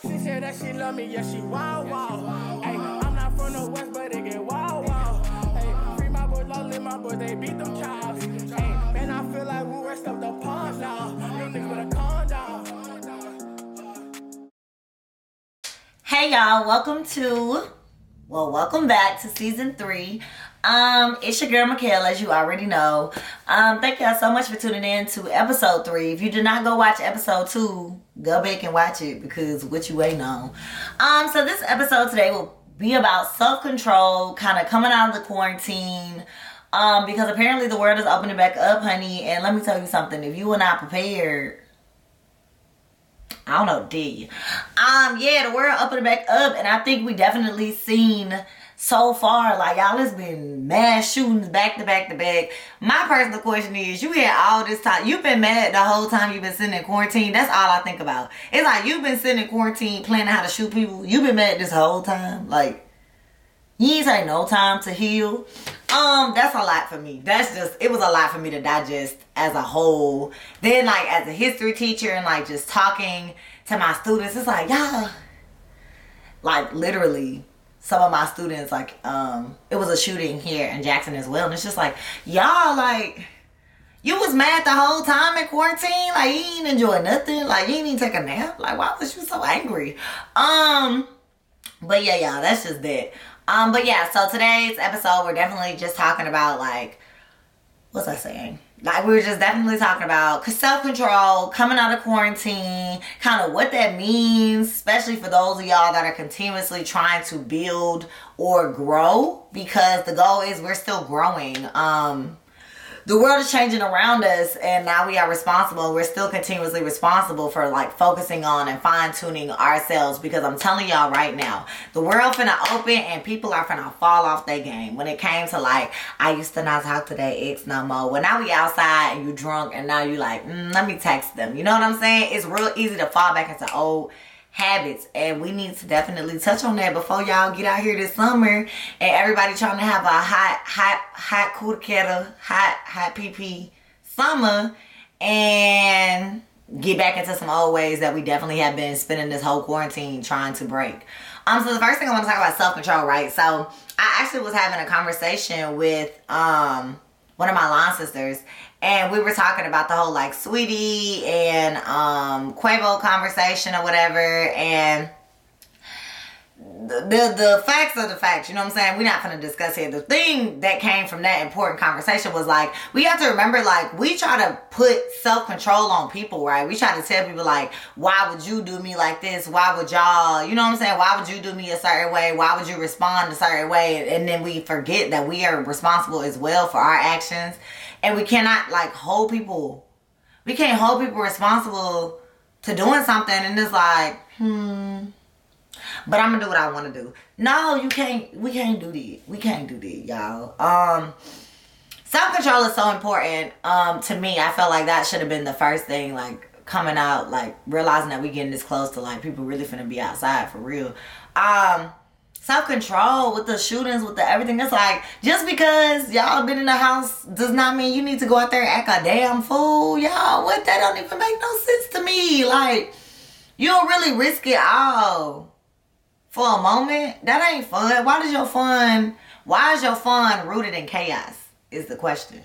She said that she love me, yeah, she wow wow. Hey, I'm not from the West, but it get wow wow. Hey, free my boys, lolly my boys, they beat them chops. Hey, man, I feel like we rest up the pond now. Them niggas better calm down. Hey y'all, welcome back to season 3. It's your girl Mikaela, as you already know. Thank y'all so much for tuning in to episode 3. If you did not go watch episode 2, go back and watch it, because what you waiting on. So this episode today will be about self-control, kind of coming out of the quarantine. Because apparently the world is opening back up, honey. And let me tell you something, if you were not prepared, I don't know, did you? Yeah, the world opening back up, and I think we definitely seen so far, like, y'all, it's been mass shootings back to back. My personal question is, you had all this time, you've been mad the whole time you've been sitting in quarantine. That's all I think about. It's like, you've been sitting in quarantine planning how to shoot people. You've been mad this whole time. Like, you ain't take no time to heal. That's a lot for me. It was a lot for me to digest as a whole. Then, like, as a history teacher and, like, just talking to my students, it's like, y'all, like, literally, some of my students, like, it was a shooting here in Jackson as well. And it's just like, y'all, like, you was mad the whole time in quarantine. Like, you ain't enjoy nothing. Like, you ain't even take a nap. Like, why was you so angry? But yeah, y'all, that's just that. But yeah, so today's episode, we're definitely just talking about, like, what's I saying? Like, we were just definitely talking about self-control, coming out of quarantine, kind of what that means, especially for those of y'all that are continuously trying to build or grow, because the goal is we're still growing. The world is changing around us, and now we are responsible. We're still continuously responsible for, like, focusing on and fine-tuning ourselves, because I'm telling y'all right now, the world finna open and people are finna fall off their game. When it came to, like, I used to not talk to that ex no more. Well, now we outside and you drunk, and now you like, let me text them. You know what I'm saying? It's real easy to fall back into old habits, and we need to definitely touch on that before y'all get out here this summer and everybody trying to have a hot cool kettle, hot PP summer, and get back into some old ways that we definitely have been spending this whole quarantine trying to break. So the first thing I want to talk about is self-control, right? So I actually was having a conversation with one of my line sisters, and we were talking about the whole, like, Sweetie and Quavo conversation or whatever, and the facts are the facts, you know what I'm saying? We're not going to discuss here. The thing that came from that important conversation was, like, we have to remember, like, we try to put self-control on people, right? We try to tell people, like, why would you do me like this? Why would y'all, you know what I'm saying? Why would you do me a certain way? Why would you respond a certain way? And then we forget that we are responsible as well for our actions. And we cannot, like, hold people. We can't hold people responsible to doing something. And it's like, but I'm going to do what I want to do. No, you can't. We can't do that. We can't do that, y'all. Self-control is so important to me. I felt like that should have been the first thing, like, coming out, like, realizing that we getting this close to, like, people really finna be outside for real. Self-control with the shootings, with the everything. It's like, just because y'all been in the house does not mean you need to go out there and act a damn fool, y'all. What? That don't even make no sense to me. Like, you'll really risk it all for a moment? That ain't fun. Why is your fun rooted in chaos is the question.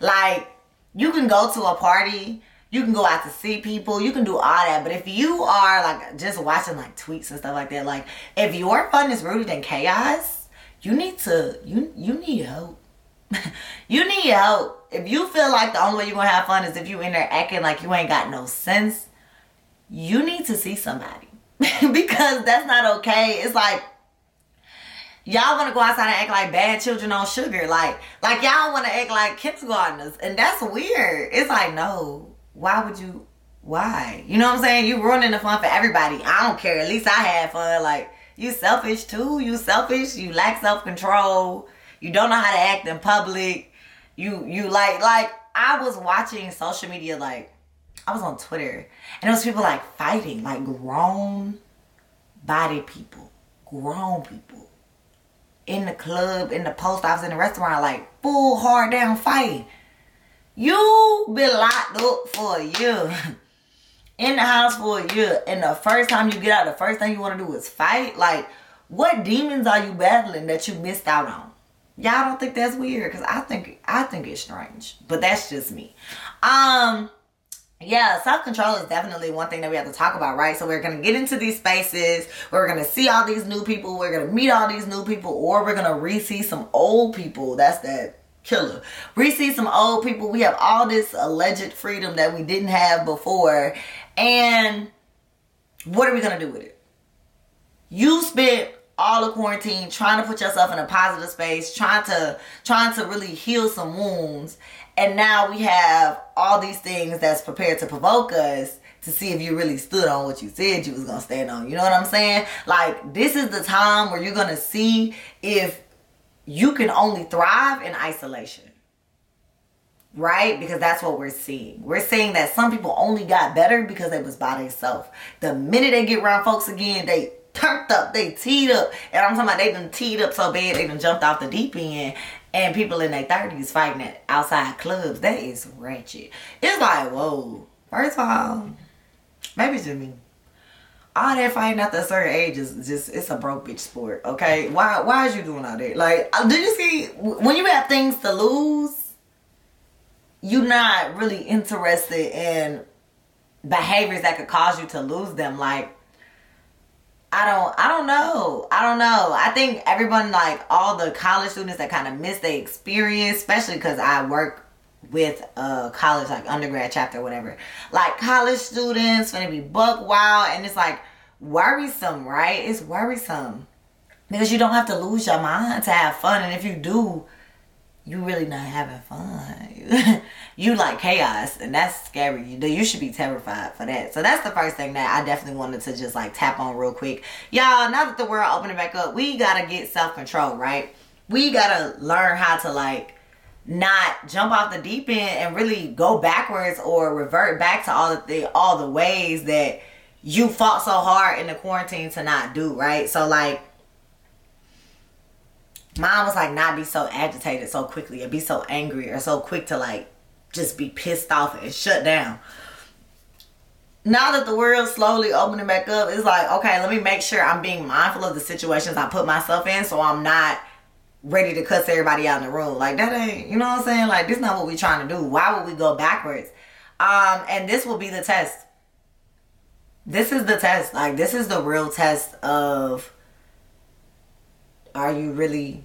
Like, you can go to a party, you can go out to see people, you can do all that, but if you are, like, just watching, like, tweets and stuff like that, like, if your fun is rooted in chaos, you need help. You need help. If you feel like the only way you're gonna have fun is if you in there acting like you ain't got no sense, you need to see somebody. Because that's not okay. It's like, y'all want to go outside and act like bad children on sugar. Like y'all want to act like kindergartners, and that's weird. It's like, no. Why? You know what I'm saying? You ruining the fun for everybody. I don't care. At least I had fun. Like, you selfish too. You selfish. You lack self-control. You don't know how to act in public. You like, I was watching social media, like, I was on Twitter, and it was people, like, fighting, like, grown people. In the club, in the post office, in the restaurant, like, full hard down fighting. You been locked up for a year. in the house for a year, and the first time you get out, the first thing you want to do is fight? Like, what demons are you battling that you missed out on? Y'all don't think that's weird? Because I think it's strange. But that's just me. Yeah, self-control is definitely one thing that we have to talk about, right? So we're going to get into these spaces. We're going to see all these new people. We're going to meet all these new people. Or we're going to re-see some old people. That's that killer. Re-see some old people. We have all this alleged freedom that we didn't have before. And what are we going to do with it? You spent all of quarantine trying to put yourself in a positive space, trying to really heal some wounds. And now we have all these things that's prepared to provoke us to see if you really stood on what you said you was going to stand on. You know what I'm saying? Like, this is the time where you're going to see if you can only thrive in isolation. Right? Because that's what we're seeing. We're seeing that some people only got better because they was by themselves. The minute they get around folks again, they turned up, they teed up. And I'm talking about they done teed up so bad, they done jumped off the deep end. And people in their 30s fighting at outside clubs. That is ratchet. It's like, whoa. First of all, maybe it's just me. All that fighting at a certain age is just, it's a broke bitch sport, okay? Why is you doing all that? Like, did you see, when you have things to lose, you're not really interested in behaviors that could cause you to lose them. Like, I don't know. I think everyone, like all the college students that kind of miss their experience, especially because I work with college, like undergrad chapter or whatever. Like, college students gonna be buck wild, and it's like worrisome, right? It's worrisome because you don't have to lose your mind to have fun, and if you do, you really not having fun. You like chaos, and that's scary. You should be terrified for that. So that's the first thing that I definitely wanted to just like tap on real quick. Y'all, now that the world opening back up, we gotta get self-control, right? We gotta learn how to like not jump off the deep end and really go backwards or revert back to all the ways that you fought so hard in the quarantine to not do, right? So like, mine was like not be so agitated so quickly or be so angry or so quick to like just be pissed off and shut down. Now that the world's slowly opening back up, it's like, okay, let me make sure I'm being mindful of the situations I put myself in so I'm not ready to cuss everybody out in the room. Like, that ain't, you know what I'm saying? Like, this not what we trying to do. Why would we go backwards? And this will be the test. This is the test. Like, this is the real test of, are you really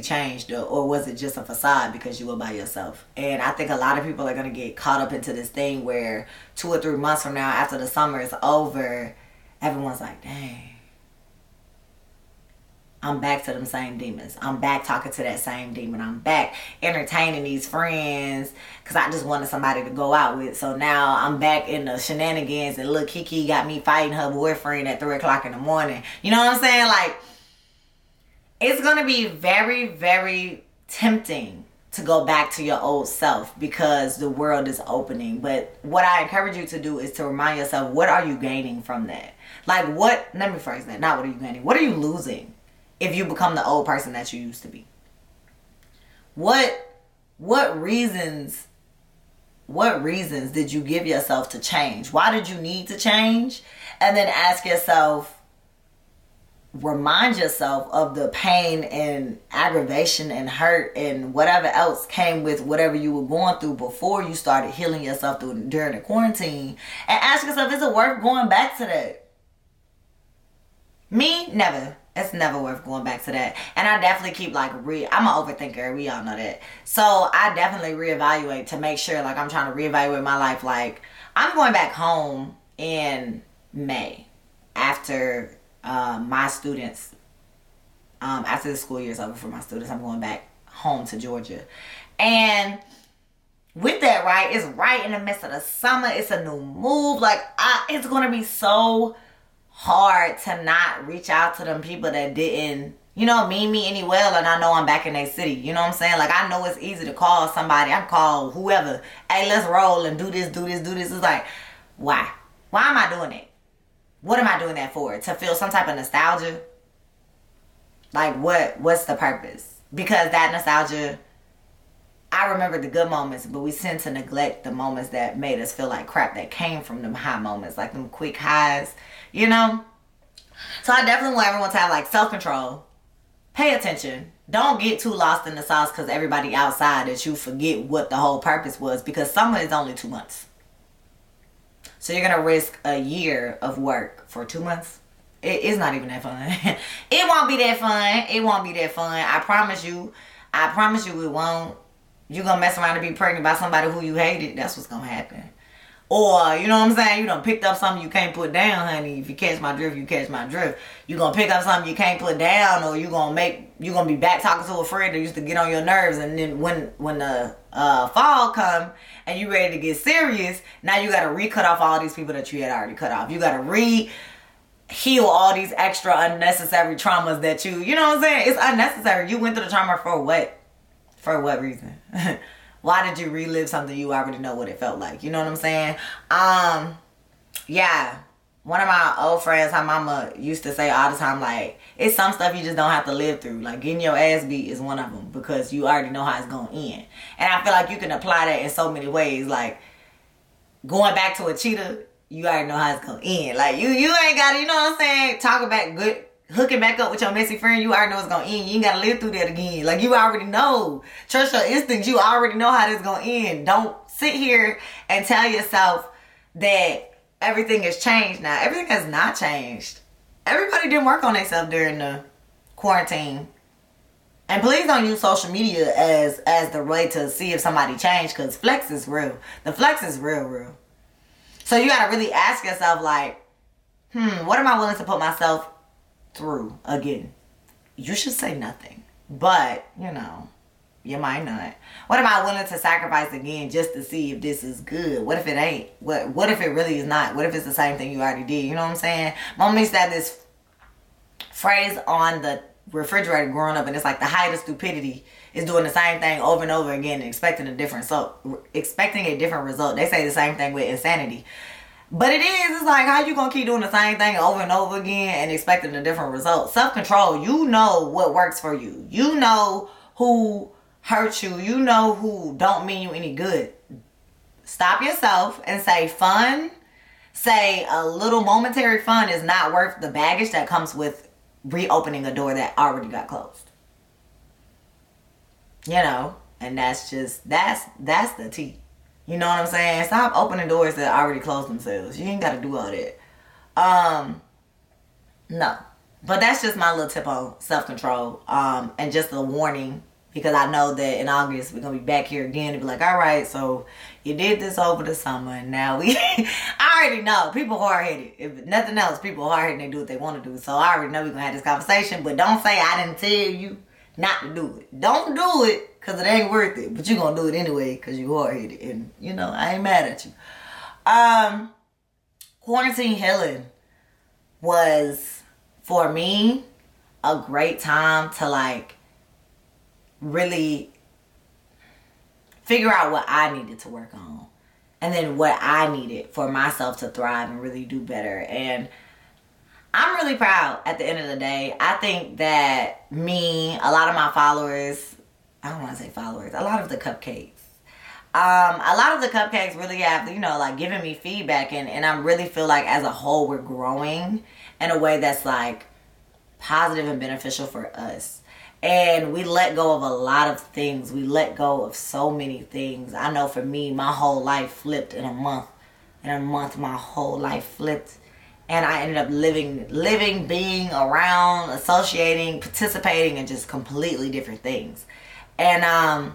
changed, or was it just a facade because you were by yourself? And I think a lot of people are going to get caught up into this thing where 2 or 3 months from now, after the summer is over, everyone's like, dang, I'm back to them same demons. I'm back talking to that same demon. I'm back entertaining these friends because I just wanted somebody to go out with. So now I'm back in the shenanigans, and look, Kiki got me fighting her boyfriend at 3 o'clock in the morning. You know what I'm saying? Like, it's going to be very, very tempting to go back to your old self because the world is opening. But what I encourage you to do is to remind yourself, what are you gaining from that? Like, what, let me phrase that, not what are you gaining. What are you losing if you become the old person that you used to be? What reasons did you give yourself to change? Why did you need to change? And then ask yourself, remind yourself of the pain and aggravation and hurt and whatever else came with whatever you were going through before you started healing yourself during the quarantine, and ask yourself, is it worth going back to that? Me, never. It's never worth going back to that. And I definitely keep like I'm an overthinker, we all know that. So I definitely reevaluate to make sure, like, I'm trying to reevaluate my life. Like, I'm going back home in May after my students, after the school year is over for my students, I'm going back home to Georgia. And with that, right, it's right in the midst of the summer. It's a new move. Like, it's going to be so hard to not reach out to them people that didn't, you know, mean me any well. And I know I'm back in their city. You know what I'm saying? Like, I know it's easy to call somebody. I call whoever. Hey, let's roll and do this. It's like, why? Why am I doing it? What am I doing that for? To feel some type of nostalgia? Like, what's the purpose? Because that nostalgia I remember the good moments, but we tend to neglect the moments that made us feel like crap, that came from them high moments, like them quick highs, you know? So I definitely want everyone to have like self-control. Pay attention. Don't get too lost in the sauce because everybody outside that you forget what the whole purpose was, because summer is only 2 months. So you're going to risk a year of work for 2 months. It's not even that fun. It won't be that fun. It won't be that fun. I promise you. I promise you it won't. You're going to mess around and be pregnant by somebody who you hated. That's what's going to happen. Or, you know what I'm saying? You done picked up something you can't put down, honey. If you catch my drift, you catch my drift. You're going to pick up something you can't put down, or you're going to be back talking to a friend that used to get on your nerves. And then when the fall come and you ready to get serious, now you got to re-cut off all these people that you had already cut off. You got to heal all these extra unnecessary traumas that you know what I'm saying? It's unnecessary. You went through the trauma for what? For what reason? Why did you relive something you already know what it felt like? You know what I'm saying? Yeah. One of my old friends, her mama used to say all the time, like, it's some stuff you just don't have to live through. Like, getting your ass beat is one of them because you already know how it's going to end. And I feel like you can apply that in so many ways. Like, going back to a cheater, you already know how it's going to end. Like, you ain't got to, you know what I'm saying? Hooking back up with your messy friend, you already know it's going to end. You ain't got to live through that again. Like, you already know. Trust your instincts. You already know how this going to end. Don't sit here and tell yourself that everything has changed now. Everything has not changed. Everybody didn't work on themselves during the quarantine. And please don't use social media as the way to see if somebody changed, because flex is real. The flex is real, real. So you got to really ask yourself, like, what am I willing to put myself through again? You should say nothing, but you know, you might not. What am I willing to sacrifice again just to see if this is good? What if it ain't? What if it really is not? What if it's the same thing you already did? You know what I'm saying? Mom used to have this phrase on the refrigerator growing up, and it's like the height of stupidity is doing the same thing over and over again and expecting a different result. They say the same thing with insanity. But it is. It's like, how you going to keep doing the same thing over and over again and expecting a different result? Self-control. You know what works for you. You know who hurt you. You know who don't mean you any good. Stop yourself and say fun. Say a little momentary fun is not worth the baggage that comes with reopening a door that already got closed. You know, and that's the tea. You know what I'm saying? Stop opening doors that already closed themselves. You ain't got to do all that. No. But that's just my little tip on self-control. And just a warning, because I know that in August we're going to be back here again and be like, all right, so you did this over the summer and now we... I already know. People hard-headed. If nothing else, people hard-headed and they do what they want to do. So I already know we're going to have this conversation, but don't say I didn't tell you not to do it. Don't do it. Because it ain't worth it. But you're going to do it anyway because you hard-headed. And, you know, I ain't mad at you. Quarantine healing was, for me, a great time to, like, really figure out what I needed to work on. And then what I needed for myself to thrive and really do better. And I'm really proud at the end of the day. I think that a lot of my followers... I don't want to say followers. A lot of the cupcakes. Really have, you know, like giving me feedback. And I really feel like as a whole we're growing in a way that's like positive and beneficial for us. And we let go of a lot of things. We let go of so many things. I know for me, my whole life flipped in a month. In a month, my whole life flipped. And I ended up living, being around, associating, participating in just completely different things. And I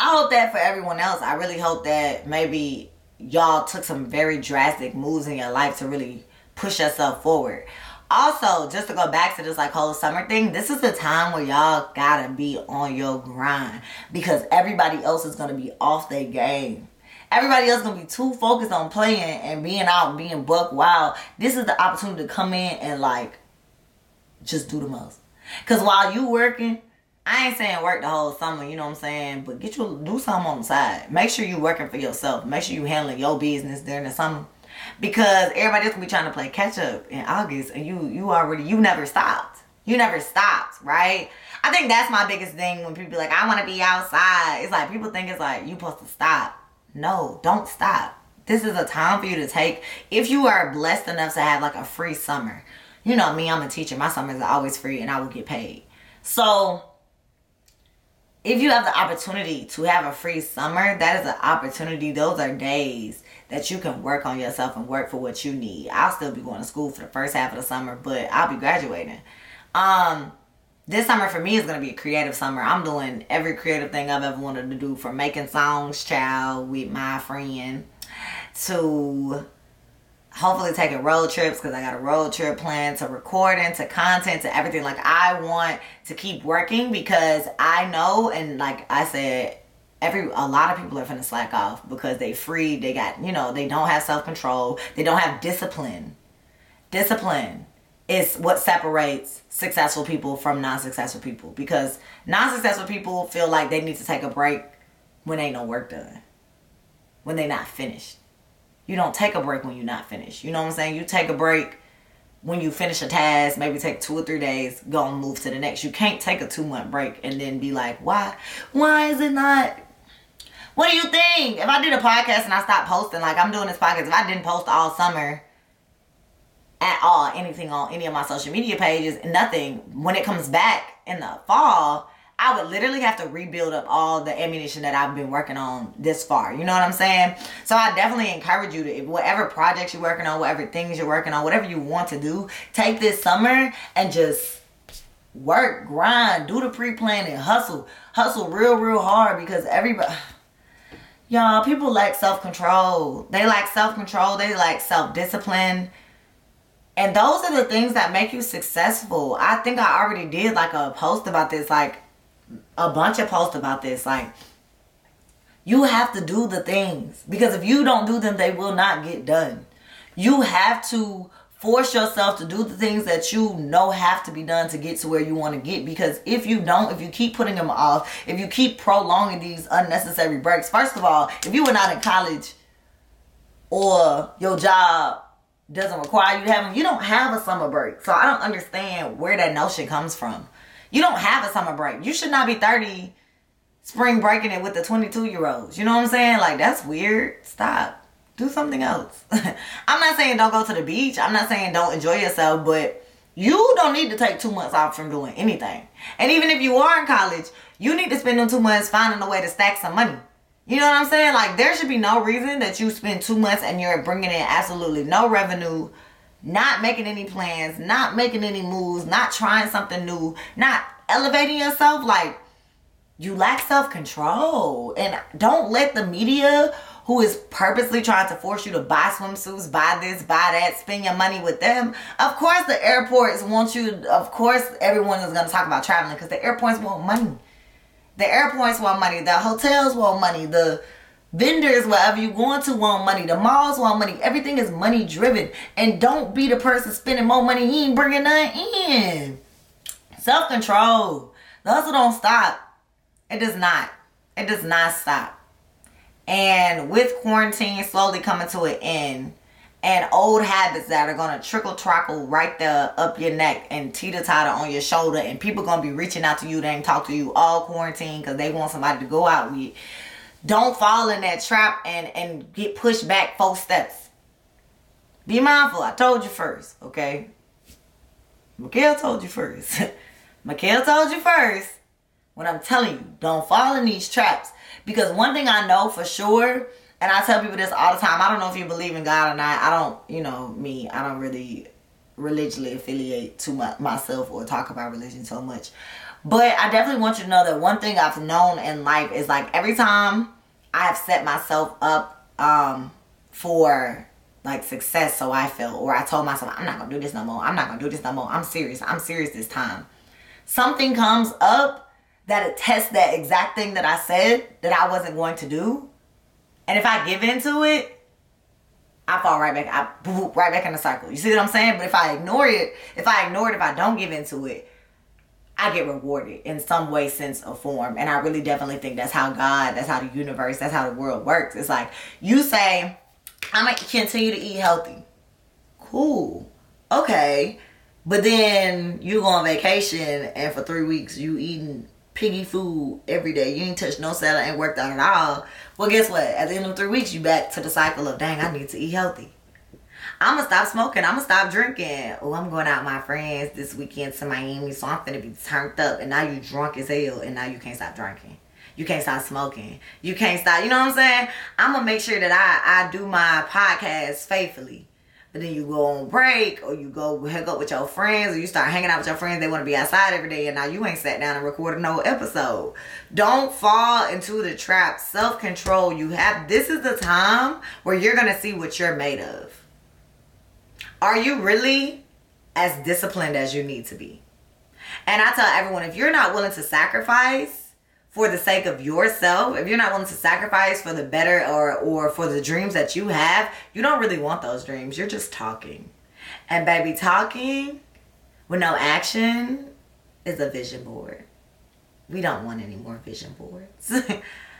hope that for everyone else. I really hope that maybe y'all took some very drastic moves in your life to really push yourself forward. Also, just to go back to this like whole summer thing, this is the time where y'all gotta be on your grind, because everybody else is gonna be off their game. Everybody else gonna be too focused on playing and being out, being buck wild. This is the opportunity to come in and like just do the most. Cause while you working, I ain't saying work the whole summer, you know what I'm saying? But do something on the side. Make sure you working for yourself. Make sure you handling your business during the summer. Because everybody else gonna be trying to play catch up in August and you never stopped. You never stopped, right? I think that's my biggest thing when people be like, I want to be outside. It's like people think it's like, you supposed to stop. No, don't stop. This is a time for you to take. If you are blessed enough to have like a free summer, you know me, I'm a teacher. My summers are always free and I will get paid. So if you have the opportunity to have a free summer, that is an opportunity. Those are days that you can work on yourself and work for what you need. I'll still be going to school for the first half of the summer, but I'll be graduating. This summer for me is going to be a creative summer. I'm doing every creative thing I've ever wanted to do, from making songs, child, with my friend, to hopefully taking road trips, because I got a road trip planned, to recording, to content, to everything. Like, I want to keep working because I know, and like I said, a lot of people are finna slack off because they free, they got, you know, they don't have self-control, they don't have discipline. Discipline is what separates successful people from non-successful people, because non-successful people feel like they need to take a break when ain't no work done, when they not finished. You don't take a break when you're not finished. You know what I'm saying? You take a break when you finish a task, maybe take 2 or 3 days, go and move to the next. You can't take a 2-month break and then be like, why is it not? What do you think? If I did a podcast and I stopped posting, like I'm doing this podcast, if I didn't post all summer at all, anything on any of my social media pages, nothing, when it comes back in the fall, I would literally have to rebuild up all the ammunition that I've been working on this far. You know what I'm saying? So I definitely encourage you to, whatever projects you're working on, whatever things you're working on, whatever you want to do, take this summer and just work, grind, do the pre-planning, hustle real, real hard, because everybody, y'all, people lack self-control. They lack self-control. They lack self-discipline. And those are the things that make you successful. I think I already did like a post about this, like a bunch of posts about this. Like, you have to do the things, because if you don't do them, they will not get done. You have to force yourself to do the things that you know have to be done to get to where you want to get, because if you don't, if you keep putting them off, if you keep prolonging these unnecessary breaks, first of all, if you were not in college or your job doesn't require you to have them, you don't have a summer break. So I don't understand where that notion comes from. You don't have a summer break. You should not be 30 spring breaking it with the 22-year-olds. You know what I'm saying? Like, that's weird. Stop. Do something else. I'm not saying don't go to the beach. I'm not saying don't enjoy yourself, but you don't need to take 2 months off from doing anything. And even if you are in college, you need to spend them 2 months finding a way to stack some money. You know what I'm saying? Like, there should be no reason that you spend 2 months and you're bringing in absolutely no revenue, not making any plans, not making any moves, not trying something new, not elevating yourself. Like, you lack self-control. And don't let the media, who is purposely trying to force you to buy swimsuits, buy this, buy that, spend your money with them. Of course the airports want you, of course everyone is going to talk about traveling, because the airports want money. The airports want money. The hotels want money. The vendors, wherever you're going to, want money. The malls want money. Everything is money driven. And don't be the person spending more money. You ain't bringing none in. Self-control. The hustle don't stop. It does not. It does not stop. And with quarantine slowly coming to an end, and old habits that are going to trickle-trackle right there up your neck and teeter-totter on your shoulder, and people going to be reaching out to you. They ain't talk to you all quarantine because they want somebody to go out with. Don't fall in that trap and get pushed back 4 steps. Be mindful. I told you first, okay? Mikaela told you first. Mikaela told you first. When I'm telling you, don't fall in these traps. Because one thing I know for sure, and I tell people this all the time, I don't know if you believe in God or not. I don't, you know, me, I don't really religiously affiliate to myself or talk about religion so much. But I definitely want you to know that one thing I've known in life is, like, every time I have set myself up for, like, success, so I felt, or I told myself, I'm not going to do this no more. I'm not going to do this no more. I'm serious. I'm serious this time. Something comes up that attests that exact thing that I said that I wasn't going to do. And if I give into it, I fall right back. I boop, right back in the cycle. You see what I'm saying? But if I ignore it, if I don't give into it, I get rewarded in some way, sense, or form. And I really definitely think that's how God, that's how the universe, that's how the world works. It's like, you say, I'm going to continue to eat healthy. Cool. Okay. But then you go on vacation and for 3 weeks you eating piggy food every day. You ain't touched no salad, ain't worked out at all. Well, guess what? At the end of 3 weeks, you back to the cycle of, dang, I need to eat healthy. I'm going to stop smoking. I'm going to stop drinking. Oh, I'm going out with my friends this weekend to Miami, so I'm finna be turned up. And now you drunk as hell, and now you can't stop drinking. You can't stop smoking. You can't stop. You know what I'm saying? I'm going to make sure that I do my podcast faithfully. But then you go on break, or you go hook up with your friends, or you start hanging out with your friends. They want to be outside every day, and now you ain't sat down and recorded no episode. Don't fall into the trap. Self-control. You have. This is the time where you're going to see what you're made of. Are you really as disciplined as you need to be? And I tell everyone, if you're not willing to sacrifice for the sake of yourself, if you're not willing to sacrifice for the better or for the dreams that you have, you don't really want those dreams. You're just talking. And baby, talking with no action is a vision board. We don't want any more vision boards.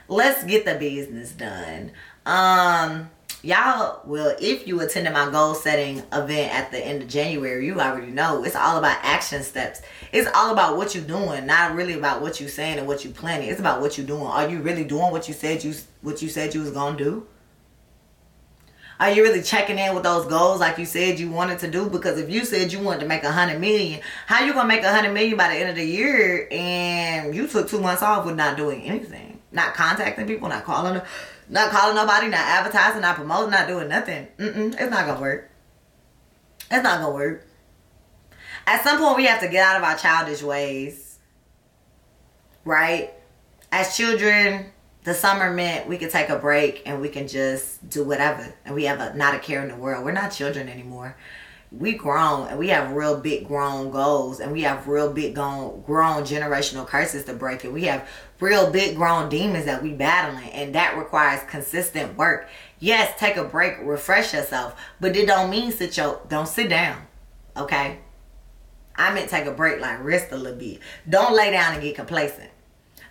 Let's get the business done. Y'all will, if you attended my goal setting event at the end of January, you already know it's all about action steps. It's all about what you're doing, not really about what you're saying and what you're planning. It's about what you're doing. Are you really doing what you said you was gonna do? Are you really checking in with those goals like you said you wanted to do? Because if you said you wanted to make 100 million, how you gonna make 100 million by the end of the year and you took 2 months off with not doing anything, not contacting people, not calling them? Not calling nobody, not advertising, not promoting, not doing nothing. It's not going to work. It's not going to work. At some point, we have to get out of our childish ways. Right? As children, the summer meant we could take a break and we can just do whatever. And we have not a care in the world. We're not children anymore. We grown, and we have real big grown goals, and we have real big grown generational curses to break, and we have real big grown demons that we battling, and that requires consistent work. Yes, take a break, refresh yourself, but it don't mean don't sit down, okay? I meant take a break, like rest a little bit. Don't lay down and get complacent,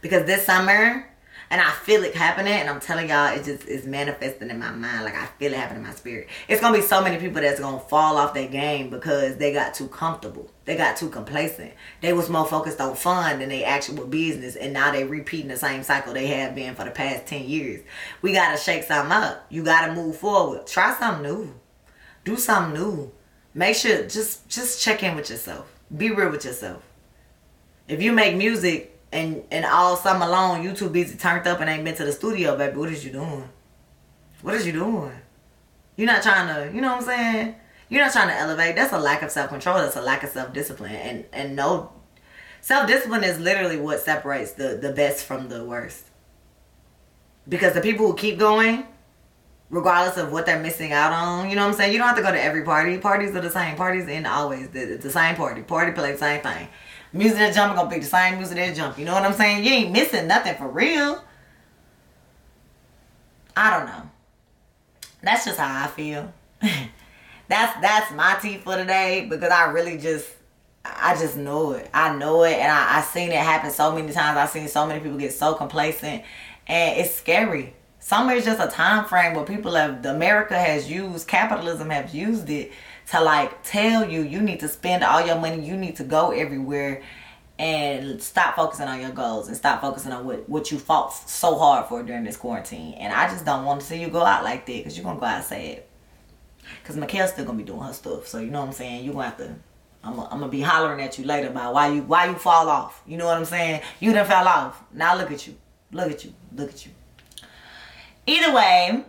because this summer, and I feel it happening, and I'm telling y'all, it just is manifesting in my mind. Like, I feel it happening in my spirit. It's going to be so many people that's going to fall off their game because they got too comfortable. They got too complacent. They was more focused on fun than their actual business, and now they repeating the same cycle they have been for the past 10 years. We got to shake something up. You got to move forward. Try something new. Do something new. Make sure, just check in with yourself. Be real with yourself. If you make music, and all summer long, you too busy turned up and ain't been to the studio, baby. What is you doing? What is you doing? You're not trying to, you know what I'm saying? You're not trying to elevate. That's a lack of self-control. That's a lack of self-discipline. And no, self-discipline is literally what separates the best from the worst. Because the people who keep going, regardless of what they're missing out on, you know what I'm saying? You don't have to go to every party. Parties are the same. Parties end always the same party. Party play, same thing. Music that jump gonna be the same music that jump. You know what I'm saying? You ain't missing nothing for real. I don't know. That's just how I feel. that's my tea for today, because I just know it. I know it, and I seen it happen so many times. I seen so many people get so complacent, and it's scary. Summer is just a time frame where America has used, capitalism has used it to tell you need to spend all your money, you need to go everywhere, and stop focusing on your goals and stop focusing on what you fought so hard for during this quarantine. And I just don't want to see you go out like that, because you're going to go out sad. Because Mikaela's still going to be doing her stuff. So you know what I'm saying? You're going to have to, I'm going to be hollering at you later about why you fall off. You know what I'm saying? You done fell off. Now look at you. Look at you. Look at you. Either way,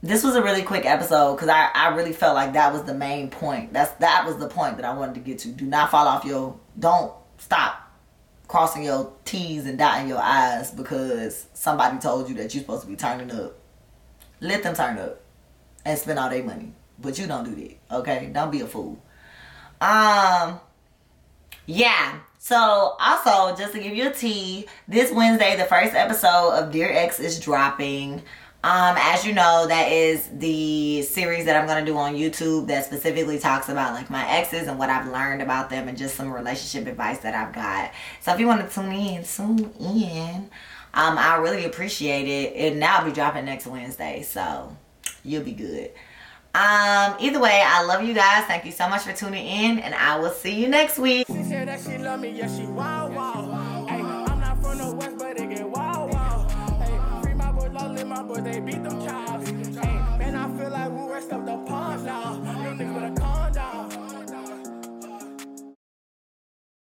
this was a really quick episode because I really felt like that was the main point. That was the point that I wanted to get to. Do not fall off don't stop crossing your T's and dotting your I's because somebody told you that you're supposed to be turning up. Let them turn up and spend all their money. But you don't do that, okay? Don't be a fool. Yeah. So, also, just to give you a tea, this Wednesday, the first episode of Dear X is dropping. As you know, that is the series that I'm going to do on YouTube that specifically talks about my exes and what I've learned about them and just some relationship advice that I've got. So if you want to tune in. I really appreciate it. And that'll be dropping next Wednesday. So you'll be good. Either way, I love you guys. Thank you so much for tuning in, and I will see you next week. She said that she love me, yeah, she wow, wow. Hey, I'm not from the West, but they get wow, wow. Hey, free my boy, love my boy, they beat them cops. Hey, man, I feel like we rest up the